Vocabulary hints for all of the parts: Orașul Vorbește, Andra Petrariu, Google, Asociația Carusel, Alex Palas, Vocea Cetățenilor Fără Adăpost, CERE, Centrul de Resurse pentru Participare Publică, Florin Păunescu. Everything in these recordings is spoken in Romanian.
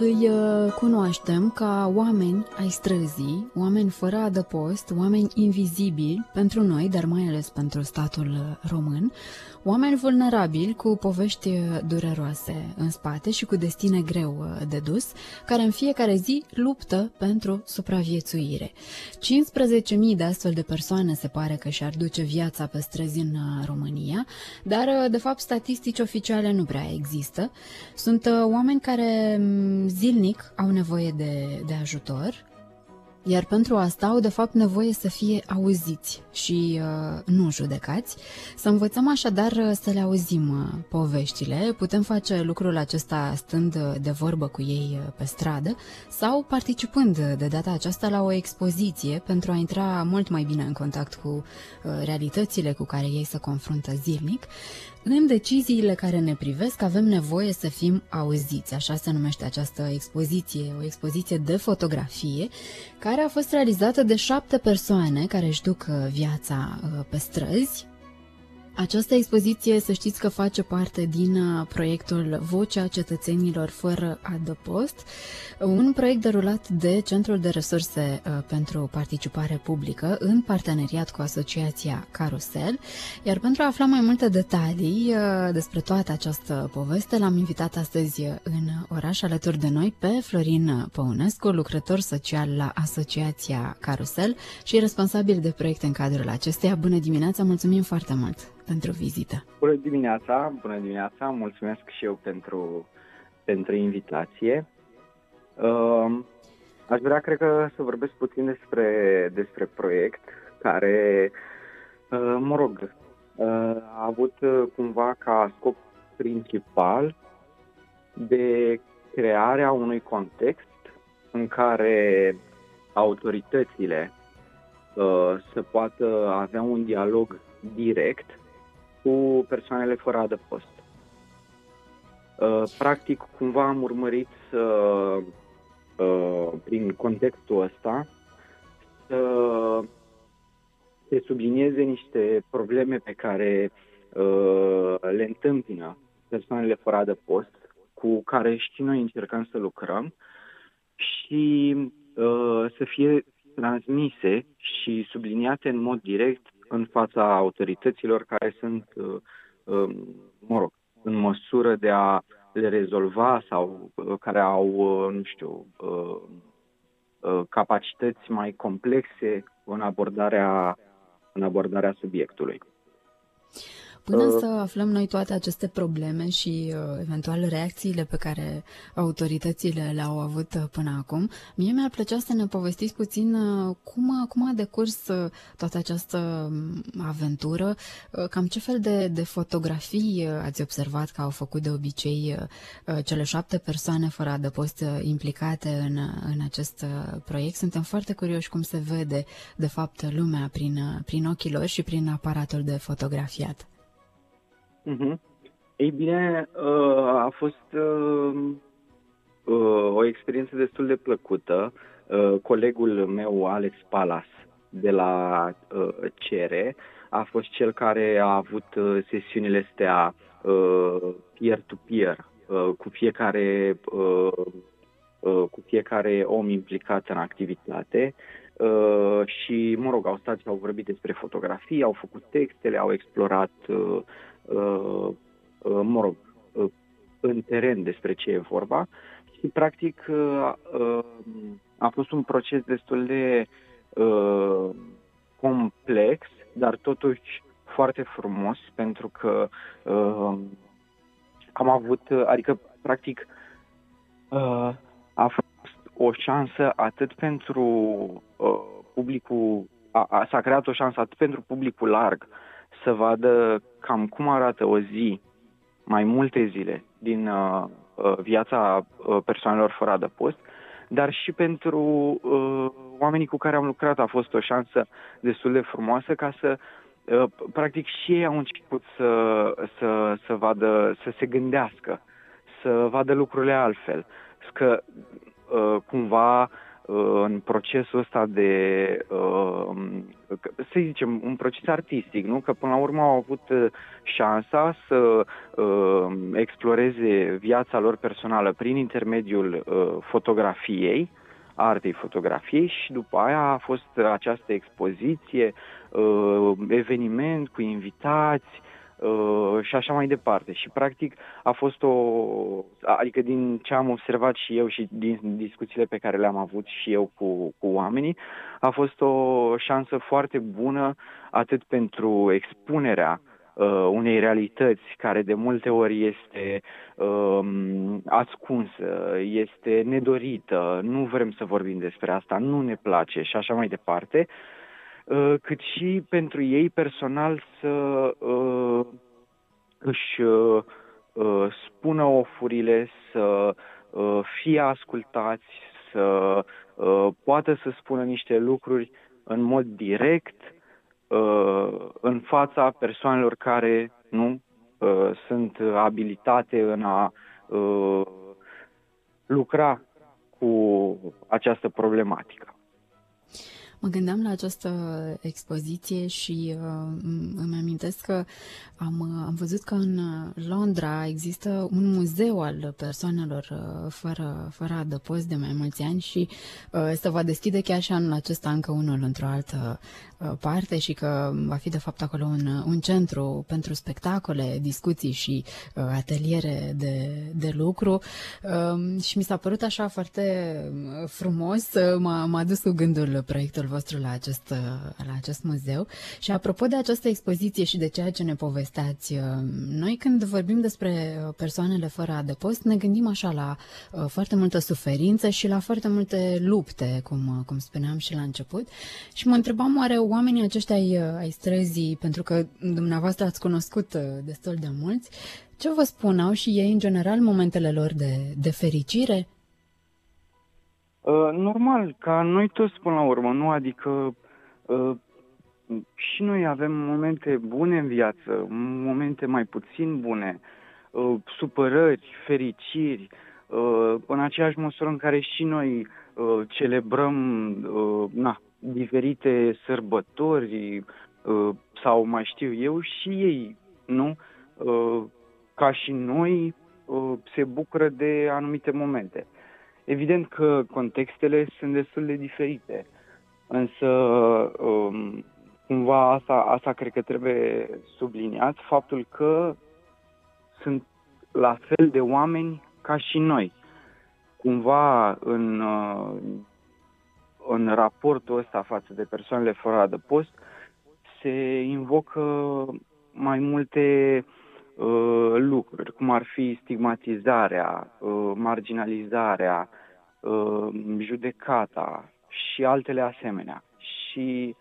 Îi cunoaștem ca oameni ai străzii, oameni fără adăpost, oameni invizibili pentru noi, dar mai ales pentru statul român, oameni vulnerabili cu povești dureroase în spate și cu destine greu de dus, care în fiecare zi luptă pentru supraviețuire. 15.000 de astfel de persoane se pare că și-ar duce viața pe străzi în România, dar de fapt statistici oficiale nu prea există. Sunt oameni care zilnic au nevoie de ajutor, iar pentru asta au de fapt nevoie să fie auziți și nu judecați. Să învățăm așadar să le auzim poveștile. Putem face lucrul acesta stând de vorbă cu ei pe stradă sau participând de data aceasta la o expoziție pentru a intra mult mai bine în contact cu realitățile cu care ei se confruntă zilnic. În deciziile care ne privesc avem nevoie să fim auziți, așa se numește această expoziție, o expoziție de fotografie, care a fost realizată de 7 persoane care își duc viața pe străzi. Această expoziție, să știți că face parte din proiectul Vocea Cetățenilor Fără Adăpost, un proiect derulat de Centrul de Resurse pentru Participare Publică în parteneriat cu Asociația Carusel. Iar pentru a afla mai multe detalii despre toată această poveste, l-am invitat astăzi în oraș alături de noi pe Florin Păunescu, lucrător social la Asociația Carusel și responsabil de proiecte în cadrul acesteia. Bună dimineața, mulțumim foarte mult pentru vizită. Bună dimineața, mulțumesc și eu pentru invitație. Aș vrea, cred că, să vorbesc puțin despre proiect care, a avut cumva ca scop principal de crearea unui context în care autoritățile să poată avea un dialog direct cu persoanele fără adăpost. Practic, cumva am urmărit prin contextul ăsta să se sublinieze niște probleme pe care le întâmpină persoanele fără adăpost, cu care și noi încercăm să lucrăm și să fie transmise și subliniate în mod direct în fața autorităților care sunt, în măsură de a le rezolva sau care au, capacități mai complexe în abordarea subiectului. Până să aflăm noi toate aceste probleme și eventual reacțiile pe care autoritățile le-au avut până acum, mie mi-ar plăcea să ne povestiți puțin cum a decurs toată această aventură, cam ce fel de fotografii ați observat că au făcut de obicei cele 7 persoane fără adăpost implicate în acest proiect. Suntem foarte curioși cum se vede de fapt lumea prin ochii lor și prin aparatul de fotografiat. Ei bine, a fost o experiență destul de plăcută. Colegul meu, Alex Palas, de la CERE, a fost cel care a avut sesiunile astea peer-to-peer cu fiecare om implicat în activitate. Și, au stat și au vorbit despre fotografii, au făcut textele, au explorat în teren despre ce e vorba și practic a fost un proces destul de complex, dar totuși foarte frumos, pentru că am avut, adică practic a fost o șansă atât pentru publicul, s-a creat o șansă atât pentru publicul larg să vadă cam cum arată o zi, mai multe zile, din viața persoanelor fără adăpost, dar și pentru oamenii cu care am lucrat a fost o șansă destul de frumoasă ca să, practic, și ei au început să vadă, să se gândească, să vadă lucrurile altfel, că cumva în procesul ăsta de, să zicem, un proces artistic, nu? Că până la urmă au avut șansa să exploreze viața lor personală prin intermediul fotografiei, artei fotografiei, și după aia a fost această expoziție, eveniment cu invitați și așa mai departe. Și practic a fost adică din ce am observat și eu și din discuțiile pe care le-am avut și eu cu oamenii, a fost o șansă foarte bună atât pentru expunerea unei realități care de multe ori este ascunsă, este nedorită, nu vrem să vorbim despre asta, nu ne place și așa mai departe, cât și pentru ei personal să își spună ofurile, să fie ascultați, să poată să spună niște lucruri în mod direct în fața persoanelor care nu sunt abilitate în a lucra cu această problematică. Mă gândeam la această expoziție și îmi amintesc că am văzut că în Londra există un muzeu al persoanelor fără adăpost de mai mulți ani și se va deschide chiar și anul acesta încă unul într-o altă parte și că va fi de fapt acolo un centru pentru spectacole, discuții și ateliere de lucru și mi s-a părut așa foarte frumos, m-a dus cu gândul proiectul vostru la acest muzeu. Și apropo de această expoziție și de ceea ce ne povesteați, noi când vorbim despre persoanele fără adăpost, ne gândim așa la foarte multă suferință și la foarte multe lupte, cum spuneam și la început. Și mă întrebam, oare oamenii aceștia ai străzii, pentru că dumneavoastră ați cunoscut destul de mulți, ce vă spuneau și ei în general momentele lor de fericire? Normal, ca noi toți până la urmă, nu? Adică și noi avem momente bune în viață, momente mai puțin bune, supărări, fericiri, în aceeași măsură în care și noi celebrăm diferite sărbători sau mai știu eu, și ei, nu? Ca și noi, se bucură de anumite momente. Evident că contextele sunt destul de diferite, însă cumva asta cred că trebuie subliniat, faptul că sunt la fel de oameni ca și noi. Cumva în raportul ăsta față de persoanele fără adăpost se invocă mai multe lucruri, cum ar fi stigmatizarea, marginalizarea, judecata și altele asemenea. Și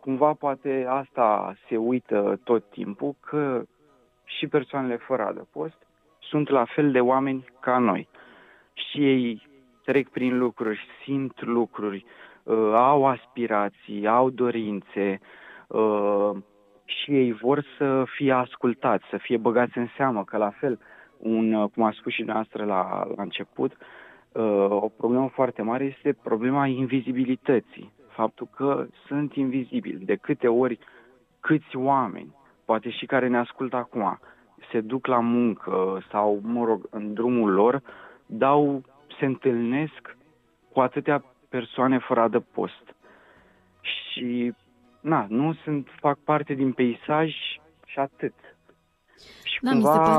cumva poate asta se uită tot timpul, că și persoanele fără adăpost sunt la fel de oameni ca noi. Și ei trec prin lucruri, simt lucruri, au aspirații, au dorințe, și ei vor să fie ascultați, să fie băgați în seamă, că la fel, cum a spus și dumneavoastră la început, o problemă foarte mare este problema invizibilității. Faptul că sunt invizibili. De câte ori, câți oameni, poate și care ne ascultă acum, se duc la muncă sau, mă rog, în drumul lor, se întâlnesc cu atâtea persoane fără adăpost. Și fac parte din peisaj și atât. Și cumva...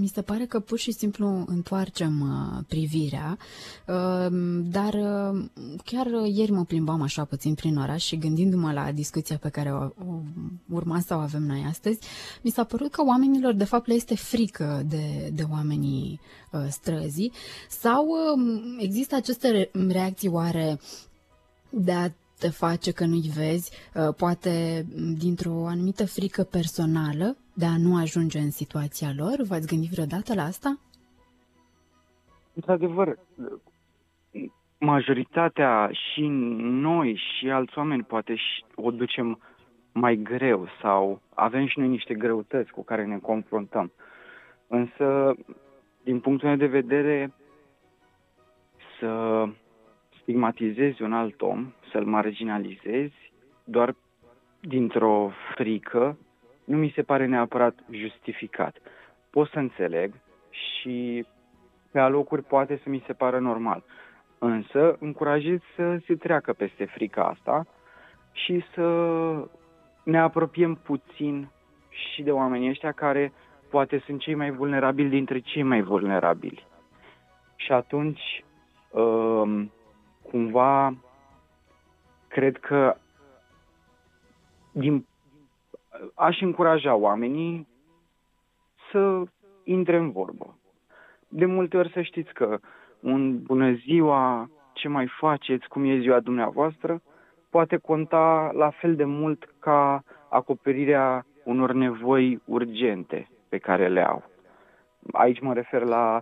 mi se pare că pur și simplu întoarcem privirea, dar chiar ieri mă plimbam așa puțin prin oraș și gândindu-mă la discuția pe care o urma să o avem noi astăzi, mi s-a părut că oamenilor de fapt le este frică de oamenii străzii sau există aceste reacții oare de a te face că nu-i vezi, poate dintr-o anumită frică personală de a nu ajunge în situația lor? V-ați gândit vreodată la asta? Într-adevăr, majoritatea și noi și alți oameni poate și o ducem mai greu sau avem și noi niște greutăți cu care ne confruntăm. Însă, din punctul meu de vedere, să stigmatizezi un alt om, să-l marginalizezi doar dintr-o frică, nu mi se pare neapărat justificat. Pot să înțeleg și pe alocuri poate să mi se pară normal, însă încurajez să se treacă peste frica asta și să ne apropiem puțin și de oamenii ăștia care poate sunt cei mai vulnerabili dintre cei mai vulnerabili. Și atunci, cumva, cred că aș încuraja oamenii să intre în vorbă. De multe ori să știți că un bună ziua, ce mai faceți, cum e ziua dumneavoastră, poate conta la fel de mult ca acoperirea unor nevoi urgente pe care le au. Aici mă refer la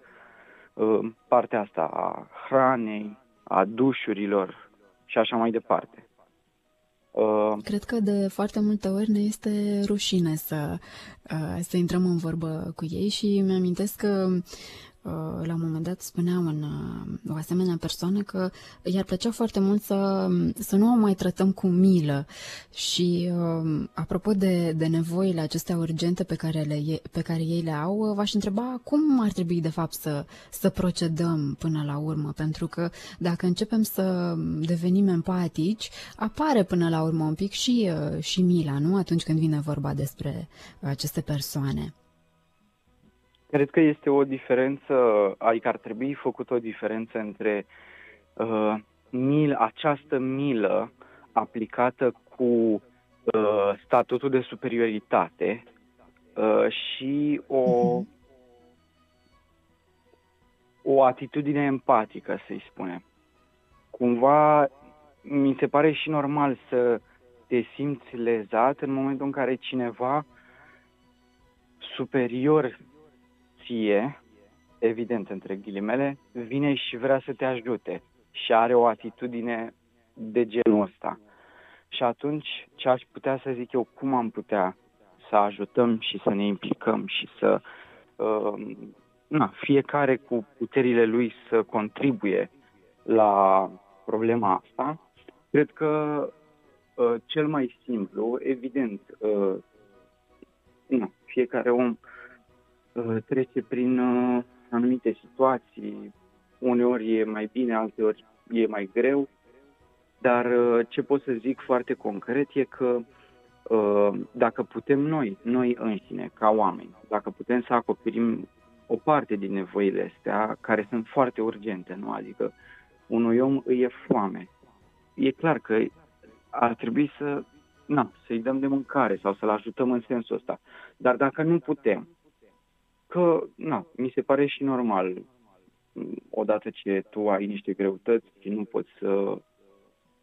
partea asta a hranei, a dușurilor și așa mai departe. Cred că de foarte multe ori ne este rușine să intrăm în vorbă cu ei și mi-amintesc că la un moment dat spunea o asemenea persoană că i-ar plăcea foarte mult să nu o mai tratăm cu milă. Și apropo de nevoile acestea urgente pe care ei le au, v-aș întreba cum ar trebui de fapt să procedăm până la urmă, pentru că dacă începem să devenim empatici, apare până la urmă un pic și mila, nu? Atunci când vine vorba despre aceste persoane. Cred că este o diferență, adică ar trebui făcut o diferență între această milă aplicată cu statutul de superioritate și o atitudine empatică, să-i spunem. Cumva mi se pare și normal să te simți lezat în momentul în care cineva superior ție, evident între ghilimele, vine și vrea să te ajute și are o atitudine de genul ăsta. Și atunci, ce aș putea să zic eu, cum am putea să ajutăm și să ne implicăm și să fiecare cu puterile lui să contribuie la problema asta, cred că cel mai simplu, evident, fiecare om trece prin anumite situații, uneori e mai bine, alteori e mai greu, dar ce pot să zic foarte concret e că dacă putem noi înșine, ca oameni, dacă putem să acoperim o parte din nevoile astea, care sunt foarte urgente, nu? Adică unui om îi e foame. E clar că ar trebui să-i dăm de mâncare sau să-l ajutăm în sensul ăsta. Dar dacă nu putem, mi se pare și normal, odată ce tu ai niște greutăți și nu poți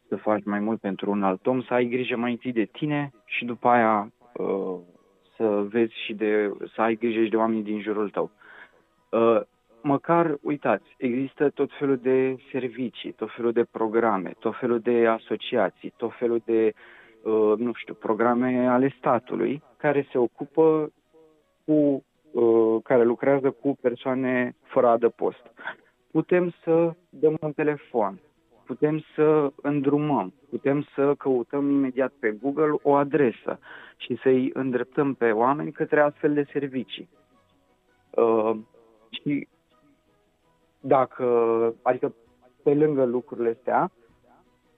să faci mai mult pentru un alt om, să ai grijă mai întâi de tine și după aia să vezi să ai grijă și de oamenii din jurul tău. Măcar, uitați, există tot felul de servicii, tot felul de programe, tot felul de asociații, tot felul de, programe ale statului care se ocupă care lucrează cu persoane fără adăpost. Putem să dăm un telefon, putem să îndrumăm, putem să căutăm imediat pe Google o adresă și să-i îndreptăm pe oameni către astfel de servicii. Și adică pe lângă lucrurile astea,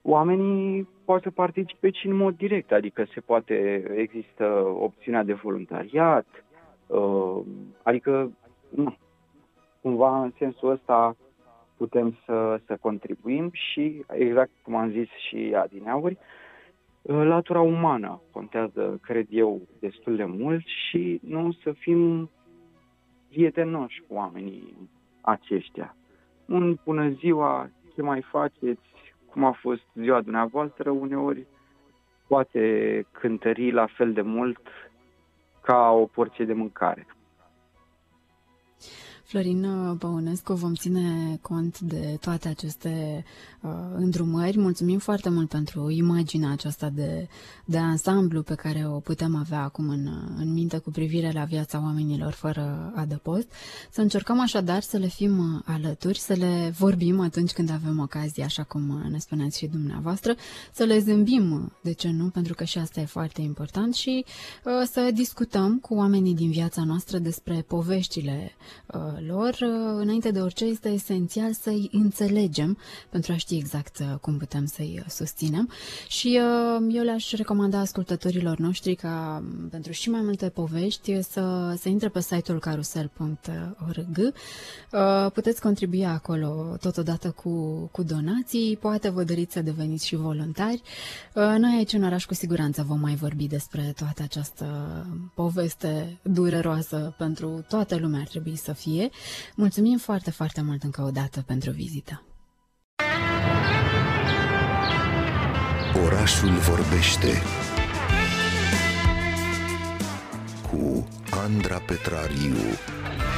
oamenii pot să participe și în mod direct, adică există opțiunea de voluntariat, adică, cumva în sensul ăsta putem să contribuim și, exact cum am zis și adineauri, latura umană contează, cred eu, destul de mult și nu să fim prietenoși cu oamenii aceștia. Un bună ziua, ce mai faceți, cum a fost ziua dumneavoastră, uneori poate cântări la fel de mult ca o porție de mâncare. Florin Păunescu, vom ține cont de toate aceste îndrumări. Mulțumim foarte mult pentru imaginea aceasta de ansamblu pe care o putem avea acum în minte cu privire la viața oamenilor fără adăpost. Să încercăm așadar să le fim alături, să le vorbim atunci când avem ocazia, așa cum ne spuneați și dumneavoastră, să le zâmbim, de ce nu, pentru că și asta e foarte important, și să discutăm cu oamenii din viața noastră despre poveștile lor. Înainte de orice, este esențial să-i înțelegem pentru a ști exact cum putem să-i susținem, și eu le-aș recomanda ascultătorilor noștri ca pentru și mai multe povești să intre pe site-ul carusel.org. Puteți contribui acolo totodată cu donații, poate vă doriți să deveniți și voluntari. Noi aici în Oraș cu siguranță vom mai vorbi despre toată această poveste dureroasă, pentru toată lumea ar trebui să fie. Mulțumim foarte, foarte mult încă o dată pentru vizită. Orașul vorbește cu Andra Petrariu.